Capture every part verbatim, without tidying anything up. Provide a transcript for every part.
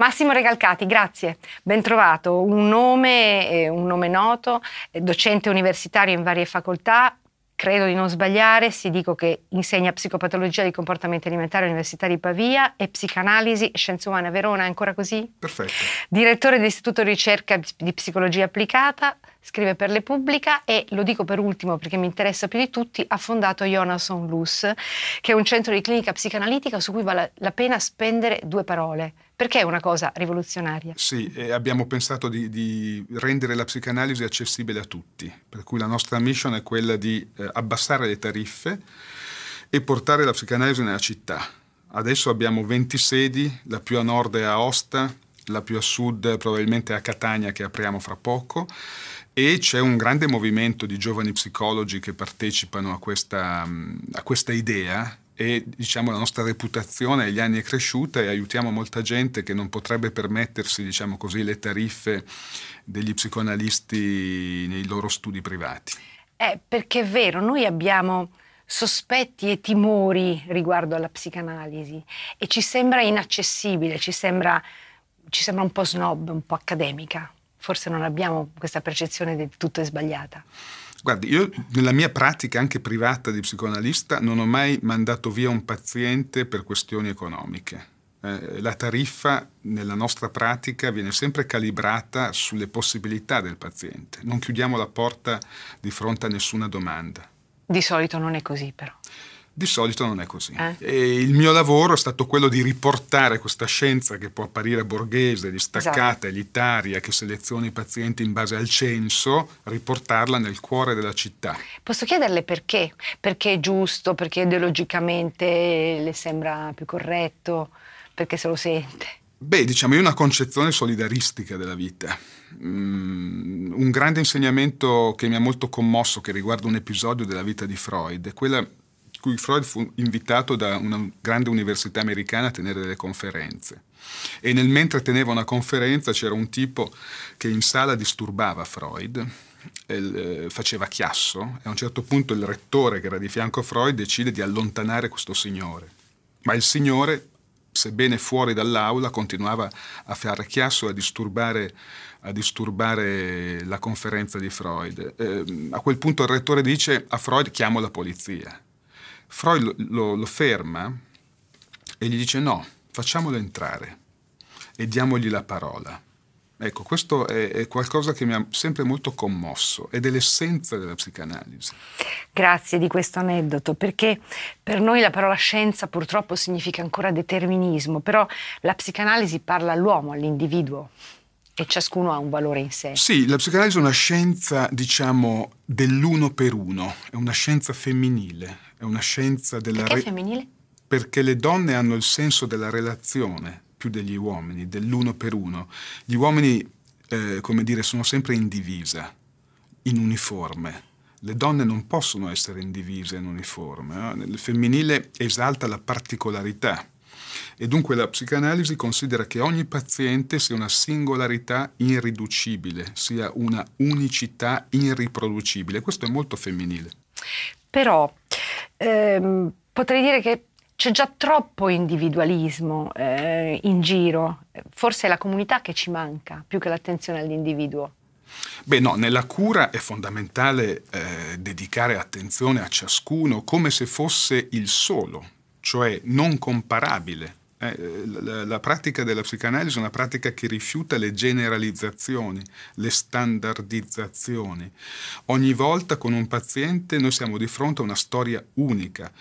Massimo Recalcati, grazie, ben trovato, un nome, un nome noto, docente universitario in varie facoltà, credo di non sbagliare, si dico che insegna psicopatologia di comportamento alimentare all'Università di Pavia e psicanalisi e scienze umane a Verona, è ancora così? Perfetto. Direttore dell'Istituto di Ricerca di Psicologia Applicata, scrive per Le Pubblica e, lo dico per ultimo perché mi interessa più di tutti, ha fondato Jonas Onlus, che è un centro di clinica psicanalitica su cui vale la pena spendere due parole. Perché è una cosa rivoluzionaria? Sì, eh, abbiamo pensato di, di rendere la psicanalisi accessibile a tutti, per cui la nostra mission è quella di eh, abbassare le tariffe e portare la psicanalisi nella città. Adesso abbiamo venti sedi, la più a nord è a Aosta, la più a sud probabilmente è a Catania, che apriamo fra poco, e c'è un grande movimento di giovani psicologi che partecipano a questa, a questa idea. E diciamo la nostra reputazione negli anni è cresciuta e aiutiamo molta gente che non potrebbe permettersi, diciamo così, le tariffe degli psicoanalisti nei loro studi privati. Eh, perché è vero, noi abbiamo sospetti e timori riguardo alla psicanalisi e ci sembra inaccessibile, ci sembra, ci sembra un po' snob, un po' accademica. Forse non abbiamo questa percezione di tutto è sbagliata. Guardi, io nella mia pratica anche privata di psicoanalista non ho mai mandato via un paziente per questioni economiche. Eh, la tariffa nella nostra pratica viene sempre calibrata sulle possibilità del paziente. Non chiudiamo la porta di fronte a nessuna domanda. Di solito non è così però. Di solito non è così. Eh? E il mio lavoro è stato quello di riportare questa scienza che può apparire borghese, distaccata, esatto, elitaria, che seleziona i pazienti in base al censo, riportarla nel cuore della città. Posso chiederle perché? Perché è giusto? Perché ideologicamente le sembra più corretto? Perché se lo sente? Beh, diciamo, io ho una concezione solidaristica della vita. Mm, un grande insegnamento che mi ha molto commosso, che riguarda un episodio della vita di Freud, è quella cui Freud fu invitato da una grande università americana a tenere delle conferenze. E nel mentre teneva una conferenza c'era un tipo che in sala disturbava Freud, e, eh, faceva chiasso, e a un certo punto il rettore che era di fianco a Freud decide di allontanare questo signore. Ma il signore, sebbene fuori dall'aula, continuava a fare chiasso e a disturbare, a disturbare la conferenza di Freud. Eh, a quel punto il rettore dice a Freud: chiamo la polizia. Freud lo, lo, lo ferma e gli dice: no, facciamolo entrare e diamogli la parola. Ecco, questo è, è qualcosa che mi ha sempre molto commosso ed è l'essenza della psicanalisi. Grazie di questo aneddoto, perché per noi la parola scienza purtroppo significa ancora determinismo, però la psicanalisi parla all'uomo, all'individuo. E ciascuno ha un valore in sé. Sì, la psicanalisi è una scienza, diciamo, dell'uno per uno, è una scienza femminile, è una scienza della... Perché femminile? Perché le donne hanno il senso della relazione più degli uomini, dell'uno per uno. Gli uomini, eh, come dire, sono sempre in divisa, in uniforme. Le donne non possono essere in divisa, in uniforme. Eh? Il femminile esalta la particolarità. E dunque la psicanalisi considera che ogni paziente sia una singolarità irriducibile, sia una unicità irriproducibile. Questo è molto femminile. Però ehm, potrei dire che c'è già troppo individualismo eh, in giro. Forse è la comunità che ci manca, più che l'attenzione all'individuo. Beh no, nella cura è fondamentale eh, dedicare attenzione a ciascuno come se fosse il solo, cioè non comparabile. Eh, la, la pratica della psicanalisi è una pratica che rifiuta le generalizzazioni, le standardizzazioni. Ogni volta con un paziente noi siamo di fronte a una storia unica.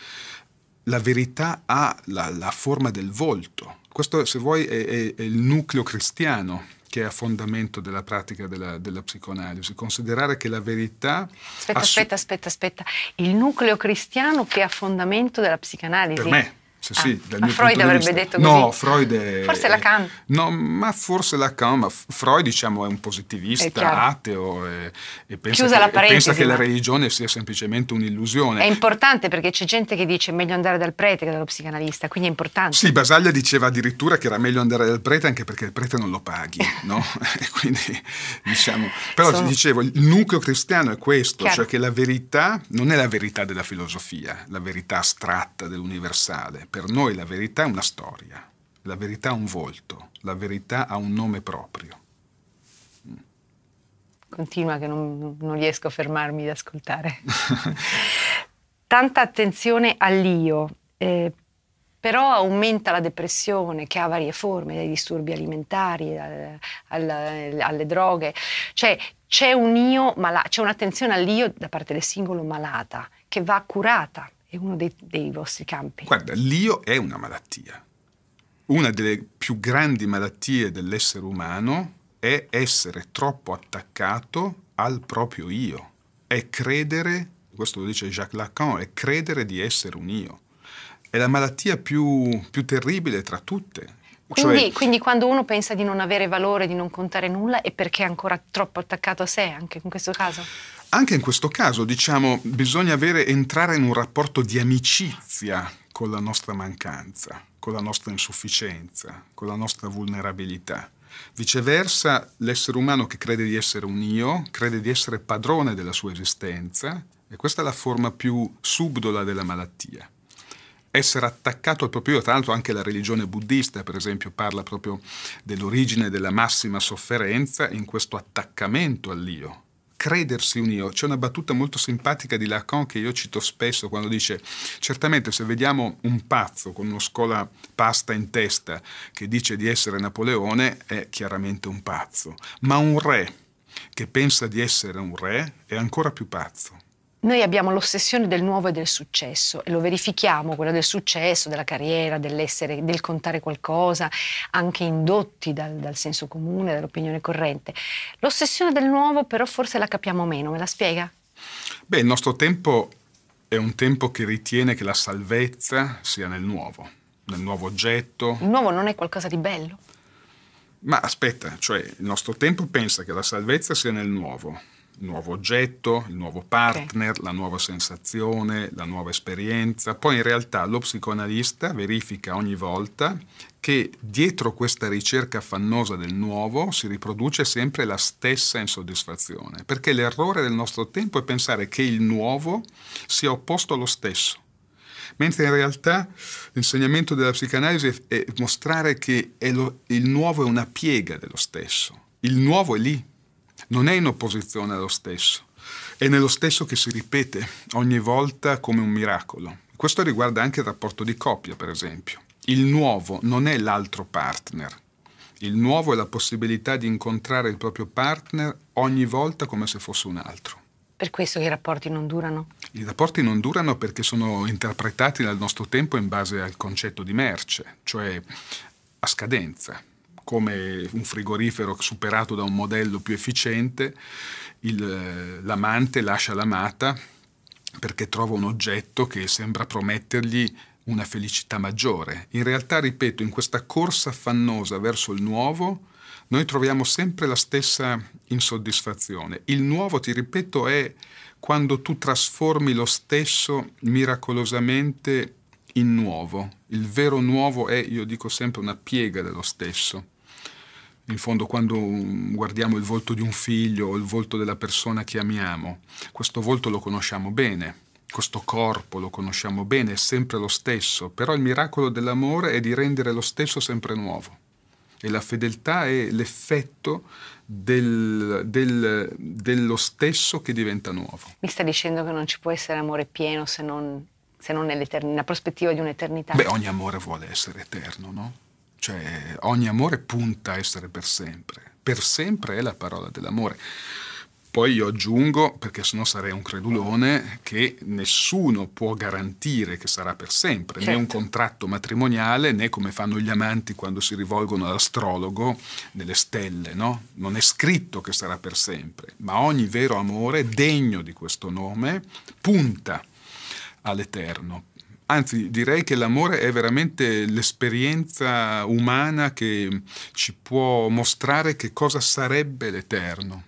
La verità ha la, la forma del volto. Questo, se vuoi, è, è, è il nucleo cristiano che è a fondamento della pratica della, della psicoanalisi. Considerare che la verità... Aspetta, aspetta, aspetta, aspetta. Il nucleo cristiano che è a fondamento della psicanalisi? Per me. Sì, ah, sì, dal ma mio Freud avrebbe detto così? No, Freud è... Forse Lacan? No, ma forse Lacan, ma Freud diciamo è un positivista, è ateo e, e, pensa che, la e pensa che la religione sia semplicemente un'illusione. È importante perché c'è gente che dice meglio andare dal prete che dallo psicanalista, quindi è importante. Sì, Basaglia diceva addirittura che era meglio andare dal prete anche perché il prete non lo paghi, no? Quindi diciamo... Però Sono... ti dicevo, il nucleo cristiano è questo, chiaro, cioè che la verità non è la verità della filosofia, la verità astratta dell'universale. Per noi la verità è una storia, La verità ha un volto, la verità ha un nome proprio. Continua che non, non riesco a fermarmi ad ascoltare. Tanta attenzione all'io, eh, però aumenta la depressione, che ha varie forme, dai disturbi alimentari al, al, alle droghe. Cioè c'è un io, c'è un'attenzione all'io da parte del singolo malata, che va curata, è uno dei, dei vostri campi. Guarda, l'io è una malattia. Una delle più grandi malattie dell'essere umano è essere troppo attaccato al proprio io, è credere, questo lo dice Jacques Lacan, è credere di essere un io. È la malattia più, più terribile tra tutte. Quindi, cioè, quindi quando uno pensa di non avere valore, di non contare nulla, è perché è ancora troppo attaccato a sé, anche in questo caso? Anche in questo caso, diciamo, bisogna avere, entrare in un rapporto di amicizia con la nostra mancanza, con la nostra insufficienza, con la nostra vulnerabilità. Viceversa, l'essere umano che crede di essere un io, crede di essere padrone della sua esistenza, e questa è la forma più subdola della malattia. Essere attaccato al proprio io, tra l'altro anche la religione buddista, per esempio, parla proprio dell'origine della massima sofferenza in questo attaccamento all'io. Credersi un io. C'è una battuta molto simpatica di Lacan che io cito spesso quando dice: certamente se vediamo un pazzo con uno scolapasta in testa che dice di essere Napoleone è chiaramente un pazzo, ma un re che pensa di essere un re è ancora più pazzo. Noi abbiamo l'ossessione del nuovo e del successo e lo verifichiamo, quella del successo, della carriera, dell'essere, del contare qualcosa, anche indotti dal, dal senso comune, dall'opinione corrente. L'ossessione del nuovo però forse la capiamo meno, me la spiega? Beh, il nostro tempo è un tempo che ritiene che la salvezza sia nel nuovo, nel nuovo oggetto. Il nuovo non è qualcosa di bello? Ma aspetta, cioè il nostro tempo pensa che la salvezza sia nel nuovo. Il nuovo oggetto, il nuovo partner, okay, la nuova sensazione, la nuova esperienza. Poi in realtà lo psicoanalista verifica ogni volta che dietro questa ricerca affannosa del nuovo si riproduce sempre la stessa insoddisfazione, perché l'errore del nostro tempo è pensare che il nuovo sia opposto allo stesso, mentre in realtà l'insegnamento della psicanalisi è mostrare che è lo, il nuovo è una piega dello stesso, il nuovo è lì. Non è in opposizione allo stesso, è nello stesso che si ripete ogni volta come un miracolo. Questo riguarda anche il rapporto di coppia, per esempio. Il nuovo non è l'altro partner, il nuovo è la possibilità di incontrare il proprio partner ogni volta come se fosse un altro. Per questo che i rapporti non durano? I rapporti non durano perché sono interpretati nel nostro tempo in base al concetto di merce, cioè a scadenza. Come un frigorifero superato da un modello più efficiente, l'amante lascia l'amata perché trova un oggetto che sembra promettergli una felicità maggiore. In realtà, ripeto, in questa corsa affannosa verso il nuovo, noi troviamo sempre la stessa insoddisfazione. Il nuovo, ti ripeto, è quando tu trasformi lo stesso miracolosamente in nuovo. Il vero nuovo è, io dico sempre, una piega dello stesso. In fondo, quando guardiamo il volto di un figlio o il volto della persona che amiamo, questo volto lo conosciamo bene, questo corpo lo conosciamo bene, è sempre lo stesso, però il miracolo dell'amore è di rendere lo stesso sempre nuovo. E la fedeltà è l'effetto del, del, dello stesso che diventa nuovo. Mi sta dicendo che non ci può essere amore pieno se non, se non nella prospettiva di un'eternità? Beh, ogni amore vuole essere eterno, no? Cioè, ogni amore punta a essere per sempre. Per sempre è la parola dell'amore. Poi io aggiungo, perché sennò sarei un credulone, che nessuno può garantire che sarà per sempre, certo, né un contratto matrimoniale, né come fanno gli amanti quando si rivolgono all'astrologo nelle stelle, no? Non è scritto che sarà per sempre, ma ogni vero amore, degno di questo nome, punta all'eterno. Anzi, direi che l'amore è veramente l'esperienza umana che ci può mostrare che cosa sarebbe l'eterno.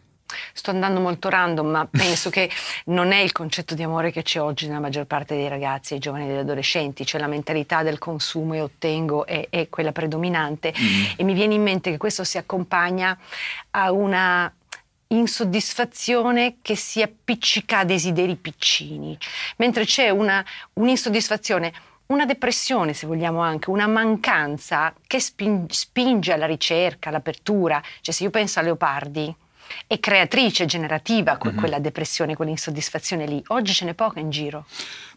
Sto andando molto random, ma penso che non è il concetto di amore che c'è oggi nella maggior parte dei ragazzi, dei giovani e degli adolescenti, cioè la mentalità del consumo e ottengo è, è quella predominante, mm. e mi viene in mente che questo si accompagna a una insoddisfazione che si appiccica a desideri piccini, mentre c'è una un'insoddisfazione una depressione, se vogliamo anche, una mancanza che spinge alla ricerca, all'apertura. Cioè, se io penso a Leopardi, è creatrice, generativa, mm-hmm. quella depressione, quell'insoddisfazione lì. Oggi ce n'è poca in giro.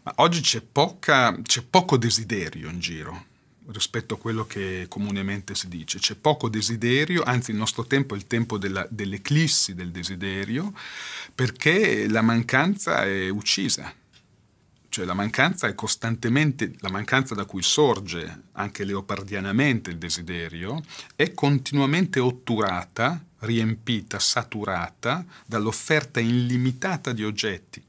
Ma oggi c'è poca, c'è poco desiderio in giro rispetto a quello che comunemente si dice. C'è poco desiderio, anzi il nostro tempo è il tempo dell'eclissi del desiderio, perché la mancanza è uccisa. Cioè la mancanza è costantemente, la mancanza da cui sorge anche leopardianamente il desiderio, è continuamente otturata, riempita, saturata dall'offerta illimitata di oggetti.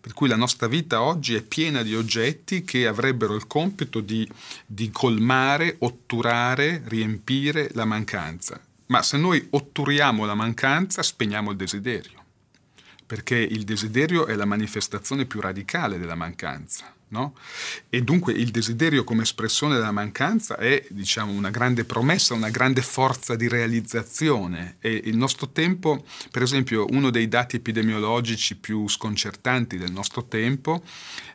Per cui la nostra vita oggi è piena di oggetti che avrebbero il compito di, di colmare, otturare, riempire la mancanza. Ma se noi otturiamo la mancanza, spegniamo il desiderio. Perché il desiderio è la manifestazione più radicale della mancanza, no? E dunque il desiderio come espressione della mancanza è, diciamo, una grande promessa, una grande forza di realizzazione. E il nostro tempo, per esempio, uno dei dati epidemiologici più sconcertanti del nostro tempo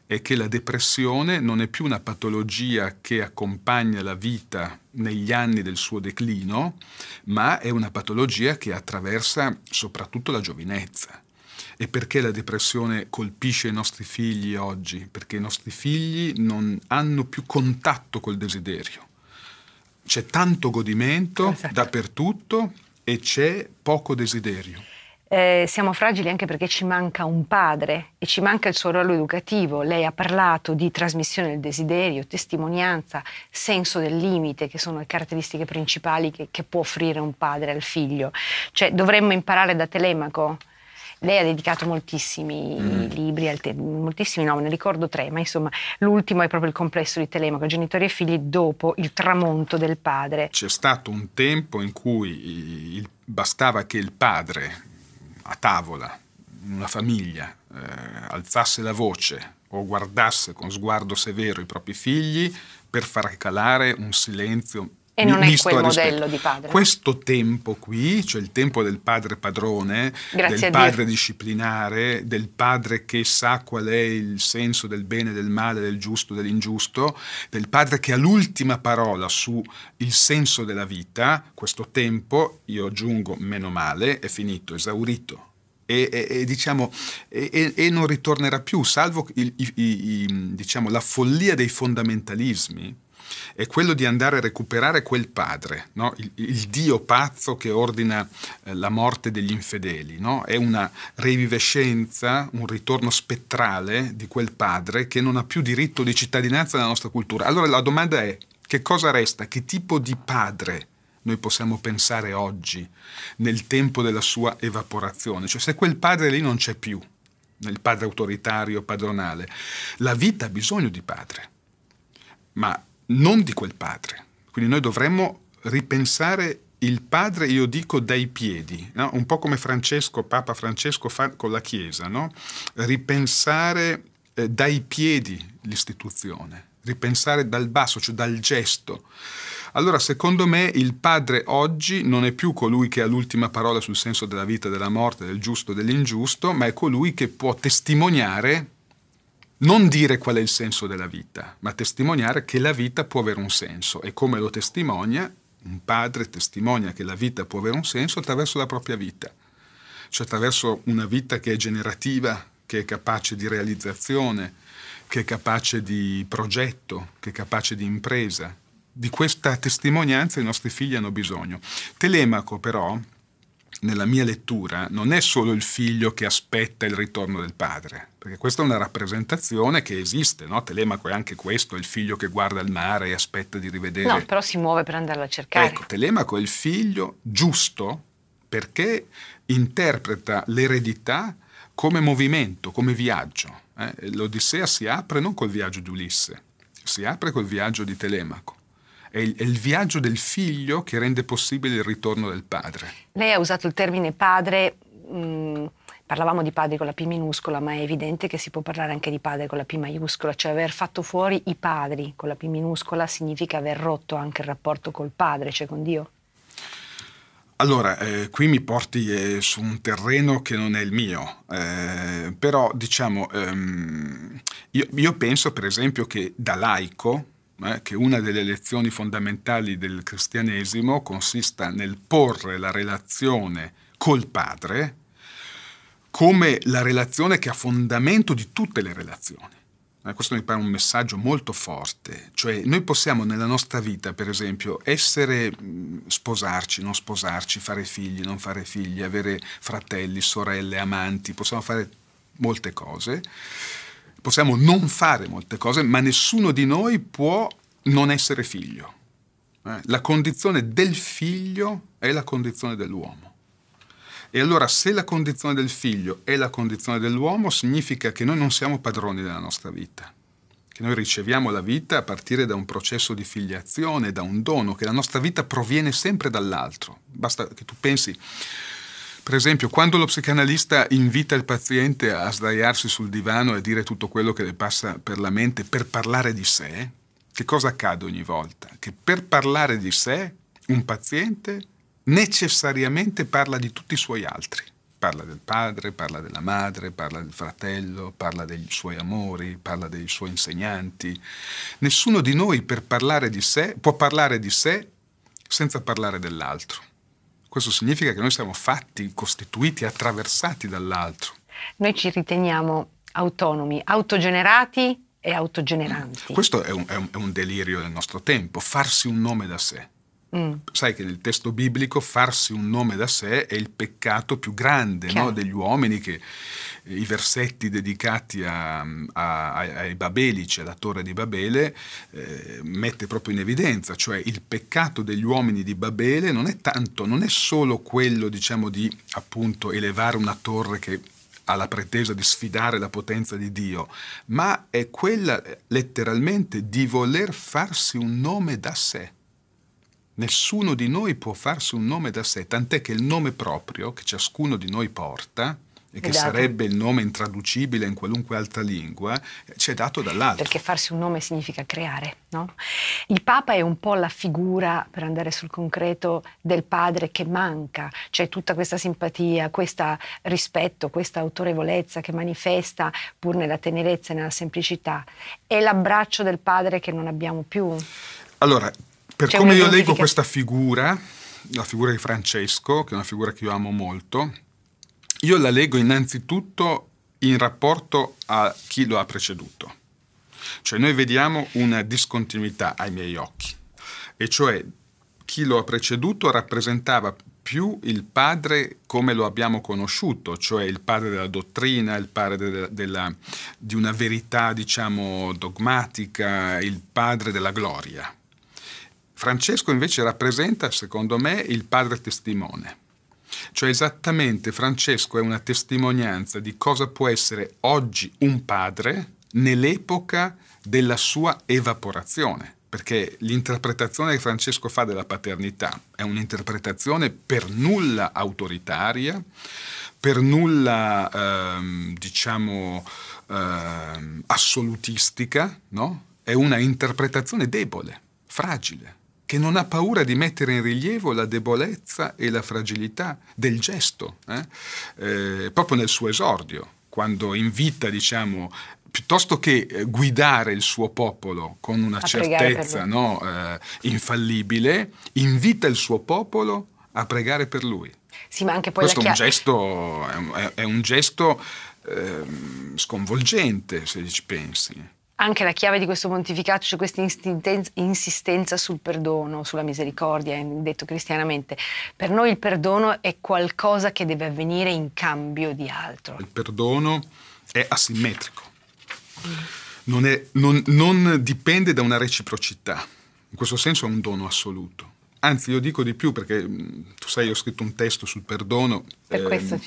è che la depressione non è più una patologia che accompagna la vita negli anni del suo declino, ma è una patologia che attraversa soprattutto la giovinezza. E perché la depressione colpisce i nostri figli oggi? Perché i nostri figli non hanno più contatto col desiderio. C'è tanto godimento esatto. dappertutto e c'è poco desiderio. Eh, siamo fragili anche perché ci manca un padre e ci manca il suo ruolo educativo. Lei ha parlato di trasmissione del desiderio, testimonianza, senso del limite, che sono le caratteristiche principali che, che può offrire un padre al figlio. Cioè, dovremmo imparare da Telemaco. Lei ha dedicato moltissimi mm. libri, moltissimi no, ne ricordo tre, ma insomma l'ultimo è proprio il complesso di Telemaco, Genitori e figli dopo il tramonto del padre. C'è stato un tempo in cui il, bastava che il padre a tavola, in una famiglia, eh, alzasse la voce o guardasse con sguardo severo i propri figli per far calare un silenzio. E non è quel modello di padre. Questo tempo qui, cioè il tempo del padre padrone, del padre disciplinare, del padre che sa qual è il senso del bene, del male, del giusto, dell'ingiusto, del padre che ha l'ultima parola sul senso della vita, questo tempo, io aggiungo meno male, è finito, esaurito. E, e, e, diciamo, e, e non ritornerà più, salvo il, i, i, diciamo, la follia dei fondamentalismi, è quello di andare a recuperare quel padre, no? il, il Dio pazzo che ordina eh, la morte degli infedeli, no? È una revivescenza, un ritorno spettrale di quel padre che non ha più diritto di cittadinanza nella nostra cultura. Allora la domanda è: che cosa resta? Che tipo di padre noi possiamo pensare oggi nel tempo della sua evaporazione? Cioè, se quel padre lì non c'è più, nel padre autoritario, padronale, la vita ha bisogno di padre, ma non di quel padre. Quindi noi dovremmo ripensare il padre, io dico, dai piedi, no? Un po' come Francesco, Papa Francesco fa con la Chiesa, no? Ripensare eh, dai piedi l'istituzione, ripensare dal basso, cioè dal gesto. Allora, secondo me, il padre oggi non è più colui che ha l'ultima parola sul senso della vita, della morte, del giusto e dell'ingiusto, ma è colui che può testimoniare. Non dire qual è il senso della vita, ma testimoniare che la vita può avere un senso. E come lo testimonia? Un padre testimonia che la vita può avere un senso attraverso la propria vita. Cioè attraverso una vita che è generativa, che è capace di realizzazione, che è capace di progetto, che è capace di impresa. Di questa testimonianza i nostri figli hanno bisogno. Telemaco, però, nella mia lettura, non è solo il figlio che aspetta il ritorno del padre, perché questa è una rappresentazione che esiste, no? Telemaco è anche questo, il figlio che guarda il mare e aspetta di rivedere. No, però si muove per andarlo a cercare. Ecco, Telemaco è il figlio giusto perché interpreta l'eredità come movimento, come viaggio. Eh? L'Odissea si apre non col viaggio di Ulisse, si apre col viaggio di Telemaco. È il, è il viaggio del figlio che rende possibile il ritorno del padre. Lei ha usato il termine padre, mh, parlavamo di padre con la P minuscola, ma è evidente che si può parlare anche di padre con la P maiuscola, cioè aver fatto fuori i padri con la P minuscola significa aver rotto anche il rapporto col padre, cioè con Dio. Allora, eh, qui mi porti eh, su un terreno che non è il mio, eh, però diciamo, ehm, io, io penso per esempio che da laico, eh, che una delle lezioni fondamentali del cristianesimo consista nel porre la relazione col padre come la relazione che ha fondamento di tutte le relazioni. Questo mi pare un messaggio molto forte, cioè noi possiamo nella nostra vita, per esempio, essere, sposarci, non sposarci, fare figli, non fare figli, avere fratelli, sorelle, amanti, possiamo fare molte cose, possiamo non fare molte cose, ma nessuno di noi può non essere figlio. La condizione del figlio è la condizione dell'uomo. E allora se la condizione del figlio è la condizione dell'uomo, significa che noi non siamo padroni della nostra vita, che noi riceviamo la vita a partire da un processo di filiazione, da un dono, che la nostra vita proviene sempre dall'altro. Basta che tu pensi, per esempio, quando lo psicanalista invita il paziente a sdraiarsi sul divano e dire tutto quello che le passa per la mente per parlare di sé, che cosa accade ogni volta? Che per parlare di sé un paziente necessariamente parla di tutti i suoi altri, parla del padre, parla della madre, parla del fratello, parla dei suoi amori, parla dei suoi insegnanti. Nessuno di noi per parlare di sé può parlare di sé senza parlare dell'altro. Questo significa che noi siamo fatti, costituiti, attraversati dall'altro. Noi ci riteniamo autonomi, autogenerati e autogeneranti. Questo è un, è un, è un delirio del nostro tempo, farsi un nome da sé. Mm. Sai che nel testo biblico farsi un nome da sé è il peccato più grande, no, degli uomini, che i versetti dedicati a, a, ai babelici, alla torre di Babele, eh, mette proprio in evidenza, cioè il peccato degli uomini di Babele non è tanto, non è solo quello, diciamo, di appunto elevare una torre che ha la pretesa di sfidare la potenza di Dio, ma è quella letteralmente di voler farsi un nome da sé. Nessuno di noi può farsi un nome da sé, tant'è che il nome proprio che ciascuno di noi porta, e che sarebbe il nome intraducibile in qualunque altra lingua, ci è dato dall'altro. Perché farsi un nome significa creare, no? Il Papa è un po' la figura, per andare sul concreto, del padre che manca. C'è tutta questa simpatia, questo rispetto, questa autorevolezza che manifesta pur nella tenerezza e nella semplicità. È l'abbraccio del padre che non abbiamo più. Allora, per come io leggo questa figura, la figura di Francesco, che è una figura che io amo molto, io la leggo innanzitutto in rapporto a chi lo ha preceduto. Cioè noi vediamo una discontinuità ai miei occhi, e cioè chi lo ha preceduto rappresentava più il padre come lo abbiamo conosciuto, cioè il padre della dottrina, il padre della, della, di una verità, diciamo, dogmatica, il padre della gloria. Francesco invece rappresenta, secondo me, il padre testimone. Cioè esattamente Francesco è una testimonianza di cosa può essere oggi un padre nell'epoca della sua evaporazione, perché l'interpretazione che Francesco fa della paternità è un'interpretazione per nulla autoritaria, per nulla, ehm, diciamo, ehm, assolutistica, no? È una interpretazione debole, fragile, che non ha paura di mettere in rilievo la debolezza e la fragilità del gesto, eh? Eh, proprio nel suo esordio, quando invita, diciamo, piuttosto che guidare il suo popolo con una certezza, no, eh, infallibile, invita il suo popolo a pregare per lui. Sì, ma anche poi questo la chiave... è un gesto, è un, è un gesto eh, sconvolgente, se ci pensi. Anche la chiave di questo pontificato, c'è cioè questa insistenza sul perdono, sulla misericordia, detto cristianamente. Per noi il perdono è qualcosa che deve avvenire in cambio di altro. Il perdono è asimmetrico, non, è, non, non dipende da una reciprocità. In questo senso è un dono assoluto. Anzi, io dico di più, perché tu sai, io ho scritto un testo sul perdono. Per eh, questo.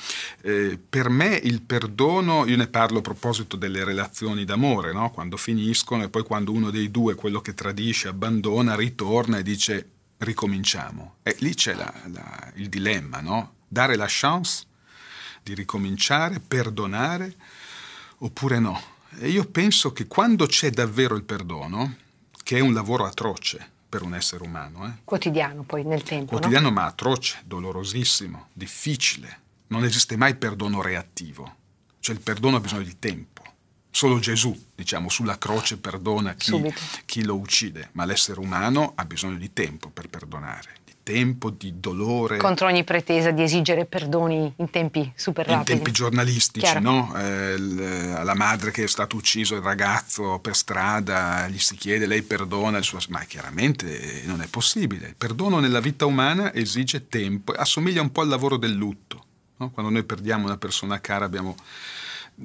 Eh, per me il perdono, io ne parlo a proposito delle relazioni d'amore, no? Quando finiscono e poi quando uno dei due, quello che tradisce, abbandona, ritorna e dice ricominciamo. E lì c'è la, la, il dilemma, no? Dare la chance di ricominciare, perdonare oppure no. E io penso che quando c'è davvero il perdono, che è un lavoro atroce, per un essere umano. Eh. Quotidiano poi, nel tempo. Quotidiano, no? Ma atroce, dolorosissimo, difficile. Non esiste mai perdono reattivo. Cioè il perdono ha bisogno di tempo. Solo Gesù, diciamo, sulla croce perdona chi, chi lo uccide, ma l'essere umano ha bisogno di tempo per perdonare, di tempo, di dolore. Contro ogni pretesa di esigere perdoni in tempi super rapidi. In tempi giornalistici, chiaro. No? Eh, la madre che è stato ucciso, il ragazzo per strada, gli si chiede, lei perdona il suo... Ma chiaramente non è possibile. Il perdono nella vita umana esige tempo, assomiglia un po' al lavoro del lutto. No? Quando noi perdiamo una persona cara abbiamo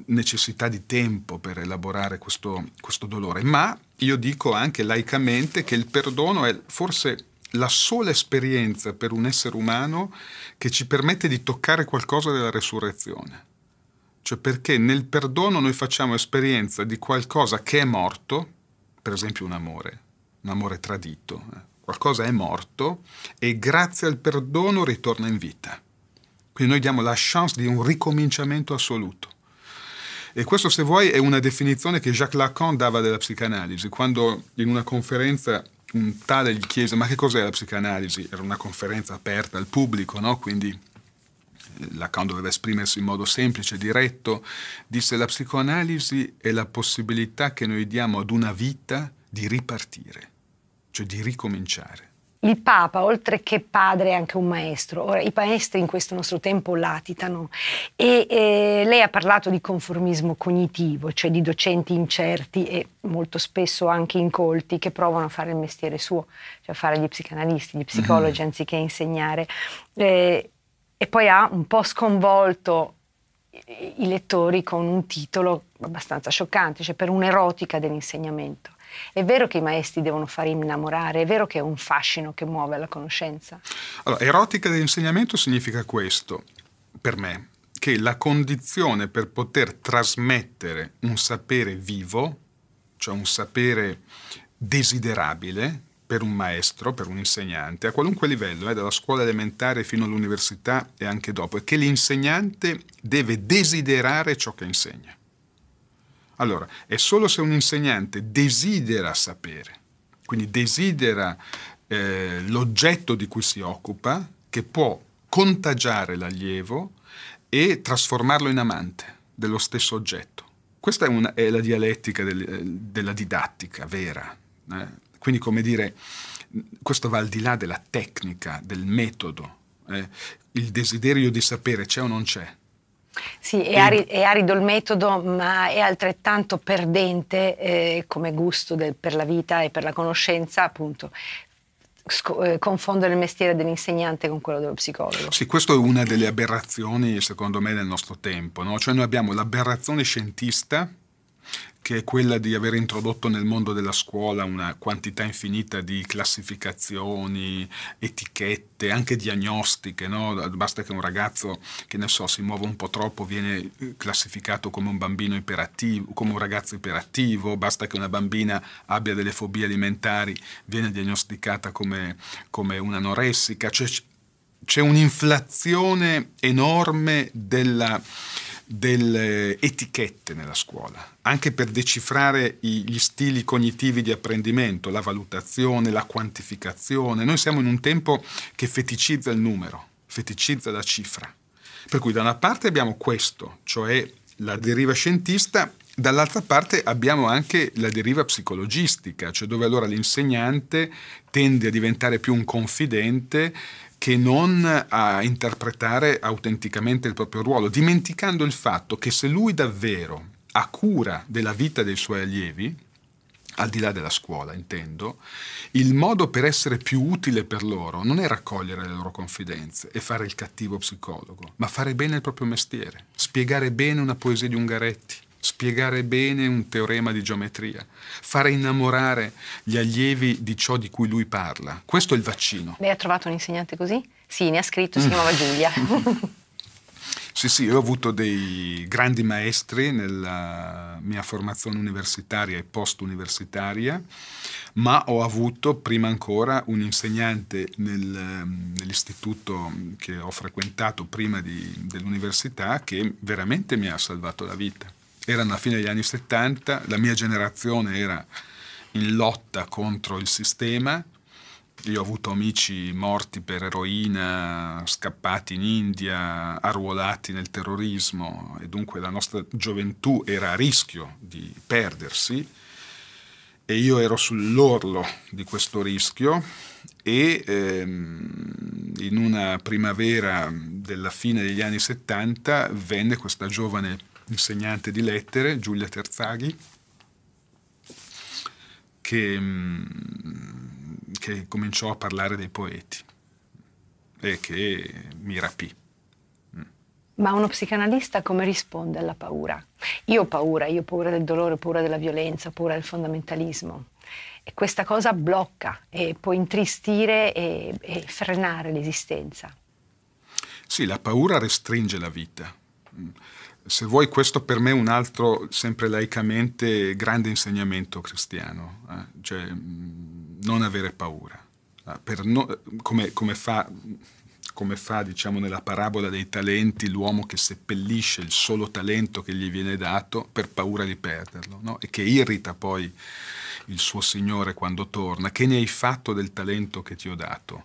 necessità di tempo per elaborare questo, questo dolore, ma io dico anche laicamente che il perdono è forse la sola esperienza per un essere umano che ci permette di toccare qualcosa della resurrezione. Cioè, perché nel perdono noi facciamo esperienza di qualcosa che è morto, per esempio un amore, un amore tradito, qualcosa è morto e grazie al perdono ritorna in vita. Quindi noi diamo la chance di un ricominciamento assoluto. E questo, se vuoi, è una definizione che Jacques Lacan dava della psicanalisi. Quando in una conferenza un tale gli chiese ma che cos'è la psicanalisi? Era una conferenza aperta al pubblico, no? Quindi Lacan doveva esprimersi in modo semplice, diretto. Disse: la psicoanalisi è la possibilità che noi diamo ad una vita di ripartire, cioè di ricominciare. Il Papa, oltre che padre, è anche un maestro. Ora, i maestri in questo nostro tempo latitano e eh, lei ha parlato di conformismo cognitivo, cioè di docenti incerti e molto spesso anche incolti che provano a fare il mestiere suo, cioè a fare gli psicanalisti, gli psicologi, mm-hmm. anziché insegnare. Eh, e poi ha un po' sconvolto i lettori con un titolo abbastanza scioccante, cioè per un'erotica dell'insegnamento. È vero che i maestri devono far innamorare, è vero che è un fascino che muove alla conoscenza? Allora, erotica dell'insegnamento significa questo, per me, che la condizione per poter trasmettere un sapere vivo, cioè un sapere desiderabile per un maestro, per un insegnante, a qualunque livello, eh, dalla scuola elementare fino all'università e anche dopo, è che l'insegnante deve desiderare ciò che insegna. Allora, è solo se un insegnante desidera sapere, quindi desidera eh, l'oggetto di cui si occupa, che può contagiare l'allievo e trasformarlo in amante dello stesso oggetto. Questa è, una, è la dialettica del, della didattica vera. Eh? Quindi, come dire, questo va al di là della tecnica, del metodo. Eh? Il desiderio di sapere c'è o non c'è? Sì, è arido, è arido il metodo, ma è altrettanto perdente eh, come gusto del, per la vita e per la conoscenza, appunto, eh, confondere il mestiere dell'insegnante con quello dello psicologo. Sì, questa è una delle aberrazioni, secondo me, del nostro tempo, no? Cioè noi abbiamo l'aberrazione scientista, che è quella di aver introdotto nel mondo della scuola una quantità infinita di classificazioni, etichette, anche diagnostiche, no? Basta che un ragazzo, che ne so, si muova un po' troppo, viene classificato come un bambino iperattivo, come un ragazzo iperattivo, basta che una bambina abbia delle fobie alimentari, viene diagnosticata come, come un'anoressica. Cioè, c'è un'inflazione enorme della... delle etichette nella scuola, anche per decifrare gli stili cognitivi di apprendimento, la valutazione, la quantificazione. Noi siamo in un tempo che feticizza il numero, feticizza la cifra. Per cui da una parte abbiamo questo, cioè la deriva scientista, dall'altra parte abbiamo anche la deriva psicologistica, cioè dove allora l'insegnante tende a diventare più un confidente che non a interpretare autenticamente il proprio ruolo, dimenticando il fatto che se lui davvero ha cura della vita dei suoi allievi, al di là della scuola intendo, il modo per essere più utile per loro non è raccogliere le loro confidenze e fare il cattivo psicologo, ma fare bene il proprio mestiere, spiegare bene una poesia di Ungaretti, spiegare bene un teorema di geometria, fare innamorare gli allievi di ciò di cui lui parla. Questo è il vaccino. Lei ha trovato un insegnante così? Sì, ne ha scritto, si chiamava Giulia. Sì, sì, io ho avuto dei grandi maestri nella mia formazione universitaria e post-universitaria, ma ho avuto prima ancora un insegnante nel, nell'istituto che ho frequentato prima di, dell'università, che veramente mi ha salvato la vita. Erano alla fine degli anni settanta, la mia generazione era in lotta contro il sistema Io ho avuto amici morti per eroina, scappati in India, arruolati nel terrorismo, e dunque la nostra gioventù era a rischio di perdersi e io ero sull'orlo di questo rischio e ehm, in una primavera della fine degli anni settanta venne questa giovane insegnante di lettere, Giulia Terzaghi, che... Mh, che cominciò a parlare dei poeti e che mi rapì. Ma uno psicanalista come risponde alla paura? Io ho paura, io ho paura del dolore, ho paura della violenza, ho paura del fondamentalismo. E questa cosa blocca e può intristire e, e frenare l'esistenza. Sì, la paura restringe la vita. Se vuoi, questo per me è un altro, sempre laicamente, grande insegnamento cristiano. Eh? Cioè, non avere paura, per no, come, come fa, come fa diciamo, nella parabola dei talenti l'uomo che seppellisce il solo talento che gli viene dato per paura di perderlo, no? E che irrita poi il suo Signore quando torna. Che ne hai fatto del talento che ti ho dato?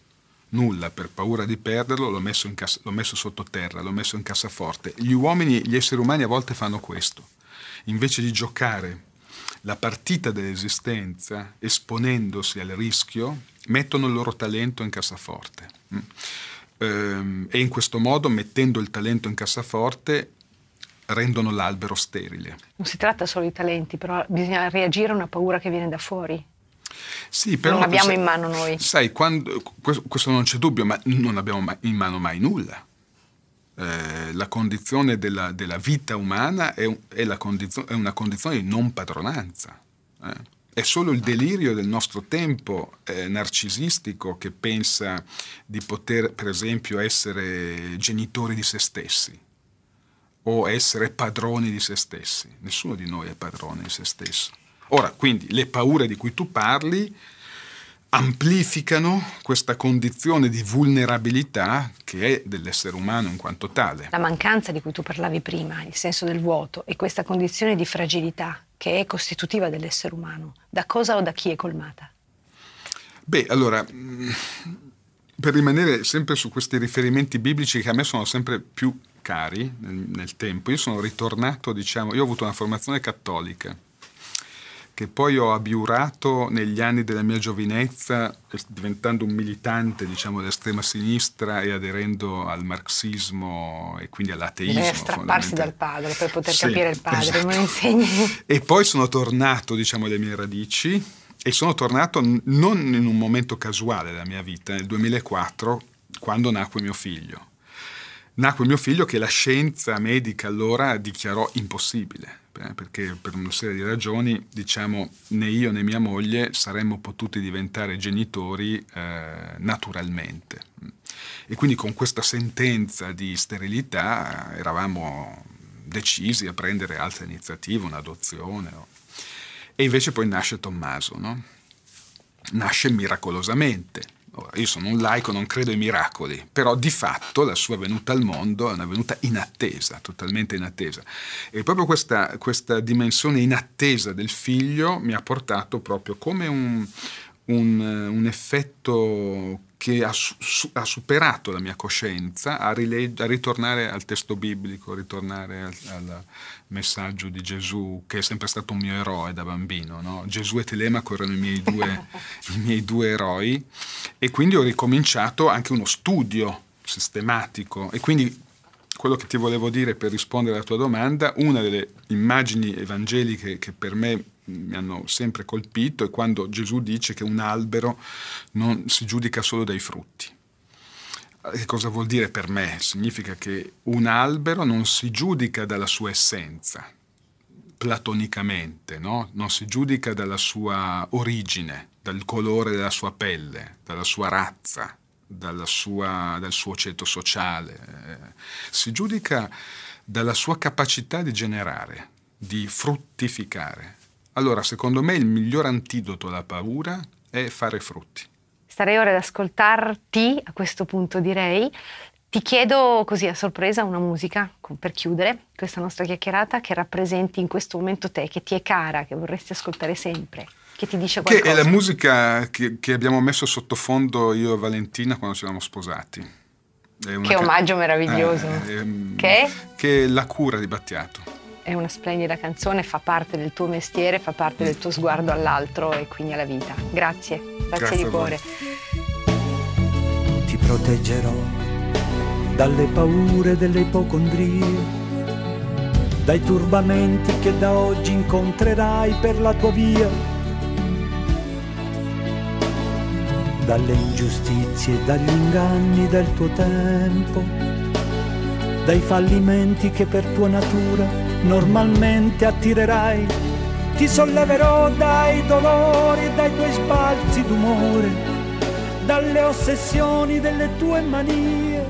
Nulla, per paura di perderlo l'ho messo, messo sottoterra, l'ho messo in cassaforte. Gli uomini, gli esseri umani a volte fanno questo, invece di giocare la partita dell'esistenza, esponendosi al rischio, mettono il loro talento in cassaforte. E in questo modo, mettendo il talento in cassaforte, rendono l'albero sterile. Non si tratta solo di talenti, però bisogna reagire a una paura che viene da fuori. Sì, però non abbiamo in mano noi. Sai, quando, questo non c'è dubbio, ma non abbiamo in mano mai nulla. Eh, la condizione della, della vita umana è, è, la condizio- è una condizione di non padronanza. Eh. È solo il delirio del nostro tempo eh, narcisistico che pensa di poter, per esempio, essere genitori di se stessi o essere padroni di se stessi. Nessuno di noi è padrone di se stesso. Ora, quindi, le paure di cui tu parli amplificano questa condizione di vulnerabilità che è dell'essere umano in quanto tale. La mancanza di cui tu parlavi prima, il senso del vuoto, e questa condizione di fragilità che è costitutiva dell'essere umano, da cosa o da chi è colmata? Beh, allora, per rimanere sempre su questi riferimenti biblici che a me sono sempre più cari nel, nel tempo, io sono ritornato, diciamo, io ho avuto una formazione cattolica, che poi ho abiurato negli anni della mia giovinezza, diventando un militante, diciamo, dell'estrema sinistra e aderendo al marxismo e quindi all'ateismo. Deve strapparsi dal padre per poter sì, capire il padre, esatto. Me lo insegni. E poi sono tornato, diciamo, alle mie radici, e sono tornato non in un momento casuale della mia vita, nel duemilaquattro, quando nacque mio figlio. Nacque mio figlio che la scienza medica allora dichiarò impossibile. Perché per una serie di ragioni, diciamo, né io né mia moglie saremmo potuti diventare genitori eh, naturalmente. E quindi con questa sentenza di sterilità eravamo decisi a prendere altre iniziative, un'adozione. No? E invece poi nasce Tommaso, no? Nasce miracolosamente. Ora, io sono un laico, non credo ai miracoli, però di fatto la sua venuta al mondo è una venuta inattesa, totalmente inattesa. E proprio questa, questa dimensione inattesa del figlio mi ha portato proprio come un, un, un effetto che ha, su, ha superato la mia coscienza a, rileg- a ritornare al testo biblico, a ritornare al, al messaggio di Gesù, che è sempre stato un mio eroe da bambino. No? Gesù e Telemaco erano i miei due, i miei due eroi, e quindi ho ricominciato anche uno studio sistematico. E quindi quello che ti volevo dire per rispondere alla tua domanda, una delle immagini evangeliche che per me mi hanno sempre colpito è quando Gesù dice che un albero non si giudica solo dai frutti. Che cosa vuol dire per me? Significa che un albero non si giudica dalla sua essenza, platonicamente, no? Non si giudica dalla sua origine, dal colore della sua pelle, dalla sua razza, dalla sua, dal suo ceto sociale. Si giudica dalla sua capacità di generare, di fruttificare. Allora, secondo me, il miglior antidoto alla paura è fare frutti. Starei ora ad ascoltarti, a questo punto direi. Ti chiedo così a sorpresa una musica per chiudere questa nostra chiacchierata che rappresenti in questo momento te, che ti è cara, che vorresti ascoltare sempre. che ti dice qualcosa. Che è la musica che, che abbiamo messo sottofondo io e Valentina quando ci eravamo sposati. È una che omaggio ca- meraviglioso. Eh, ehm, che? Che è La cura di Battiato. È una splendida canzone, fa parte del tuo mestiere, fa parte del tuo sguardo all'altro e quindi alla vita. Grazie, grazie, grazie di cuore. Ti proteggerò dalle paure delle ipocondrie, dai turbamenti che da oggi incontrerai per la tua via, dalle ingiustizie, dagli inganni del tuo tempo, dai fallimenti che per tua natura normalmente attirerai. Ti solleverò dai dolori, dai tuoi sbalzi d'umore, dalle ossessioni delle tue manie.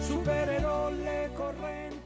Supererò le correnti.